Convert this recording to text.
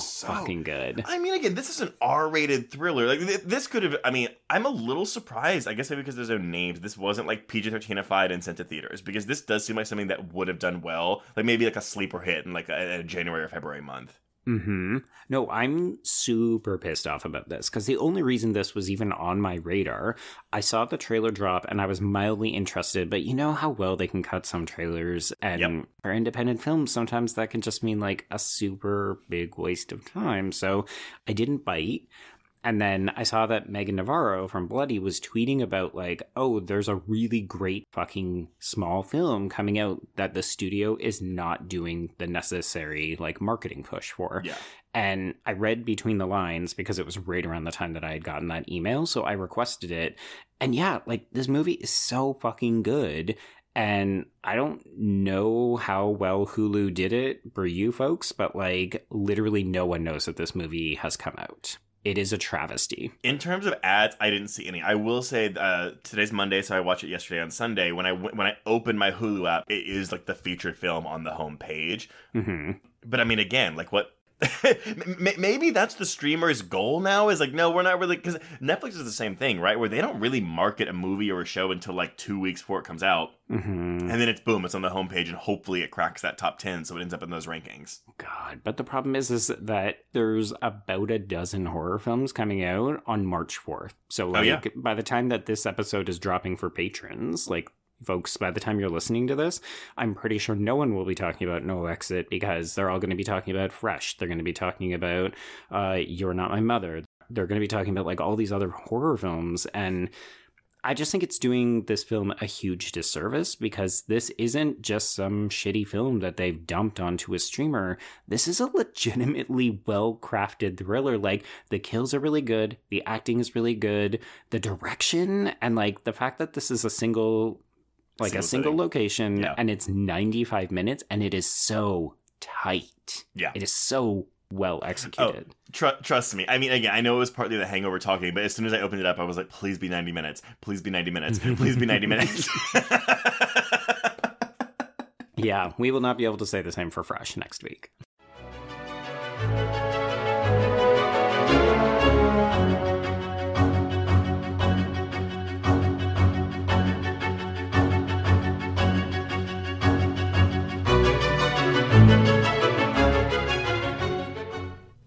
so fucking good. I mean, again, this is an R-rated thriller. Like, this could have... I mean, I'm a little surprised. I guess maybe because there's no names. This wasn't, like, PG-13ified and sent to theaters. Because this does seem like something that would have done well. Like, maybe, like, a sleeper hit in, like, a January or February month. Mm-hmm. No, I'm super pissed off about this. Because the only reason this was even on my radar, I saw the trailer drop and I was mildly interested. But you know how well they can cut some trailers and for independent films, sometimes that can just mean like a super big waste of time. So I didn't bite. And then I saw that Megan Navarro from Bloody was tweeting about like, oh, there's a really great fucking small film coming out that the studio is not doing the necessary like marketing push for. Yeah. And I read between the lines because it was right around the time that I had gotten that email. So I requested it. And yeah, like this movie is so fucking good. And I don't know how well Hulu did it for you folks, but like literally no one knows that this movie has come out. It is a travesty. In terms of ads, I didn't see any. I will say today's Monday, so I watched it yesterday on Sunday. When I opened my Hulu app, it is like the featured film on the homepage. Mm-hmm. But I mean, again, like what? Maybe that's the streamer's goal now is like, no, we're not really, because Netflix is the same thing, right? Where they don't really market a movie or a show until like 2 weeks before it comes out. Mm-hmm. And then it's boom, it's on the homepage and hopefully it cracks that top 10. So it ends up in those rankings. God. But the problem is that there's about a dozen horror films coming out on March 4th. So like, by the time that this episode is dropping for patrons, like, folks, by the time you're listening to this, I'm pretty sure no one will be talking about No Exit because they're all going to be talking about Fresh. They're going to be talking about You're Not My Mother. They're going to be talking about like all these other horror films. And I just think it's doing this film a huge disservice because this isn't just some shitty film that they've dumped onto a streamer. This is a legitimately well-crafted thriller. Like, the kills are really good. The acting is really good. The direction and like the fact that this is a single location, and it's 95 minutes, and it is so tight. Yeah. It is so well executed. Oh, trust me. I mean, again, I know it was partly the hangover talking, but as soon as I opened it up, I was like, please be 90 minutes. Please be 90 minutes. Please be 90 minutes. Yeah, we will not be able to say the same for Fresh next week.